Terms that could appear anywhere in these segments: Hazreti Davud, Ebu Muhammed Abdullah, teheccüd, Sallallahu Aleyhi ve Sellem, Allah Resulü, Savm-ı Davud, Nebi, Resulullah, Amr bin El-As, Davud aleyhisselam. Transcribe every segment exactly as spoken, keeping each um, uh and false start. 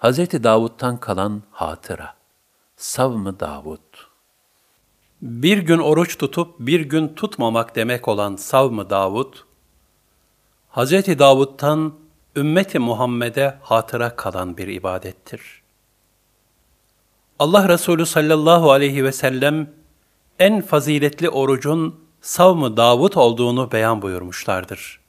Hazreti Davud'tan kalan hatıra. Savm-ı Davud. Bir gün oruç tutup bir gün tutmamak demek olan Savm-ı Davud, Hazreti Davud'tan ümmeti Muhammed'e hatıra kalan bir ibadettir. Allah Resulü sallallahu aleyhi ve sellem en faziletli orucun Savm-ı Davud olduğunu beyan buyurmuşlardır.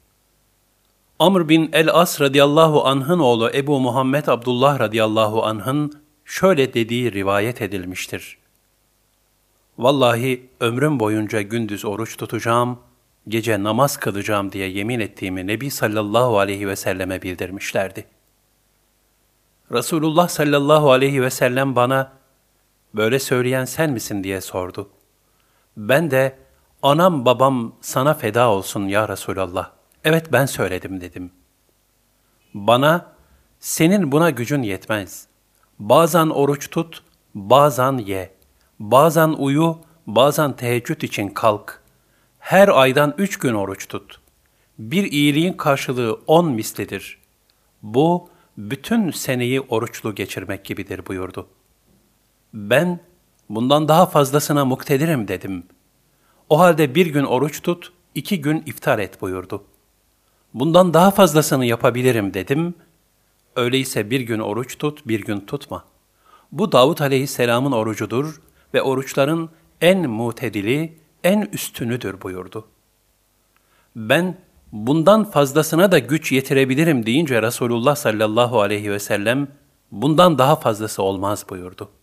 Amr bin El-As radıyallahu anh'ın oğlu Ebu Muhammed Abdullah radıyallahu anh'ın şöyle dediği rivayet edilmiştir. Vallahi ömrüm boyunca gündüz oruç tutacağım, gece namaz kılacağım diye yemin ettiğimi Nebi sallallahu aleyhi ve selleme bildirmişlerdi. Resulullah sallallahu aleyhi ve sellem bana, "Böyle söyleyen sen misin?" diye sordu. Ben de, "Anam babam sana feda olsun ya Resulallah. Evet ben söyledim" dedim. Bana, "Senin buna gücün yetmez. Bazen oruç tut, bazen ye. Bazen uyu, bazen teheccüd için kalk. Her aydan üç gün oruç tut. Bir iyiliğin karşılığı on mislidir. Bu, bütün seneyi oruçlu geçirmek gibidir" buyurdu. Ben, "Bundan daha fazlasına muktedirim" dedim. "O halde bir gün oruç tut, iki gün iftar et" buyurdu. "Bundan daha fazlasını yapabilirim" dedim. "Öyleyse bir gün oruç tut, bir gün tutma. Bu Davud aleyhisselamın orucudur ve oruçların en mutedili, en üstünüdür" buyurdu. Ben, "Bundan fazlasına da güç yetirebilirim" deyince Resulullah sallallahu aleyhi ve sellem, "Bundan daha fazlası olmaz" buyurdu.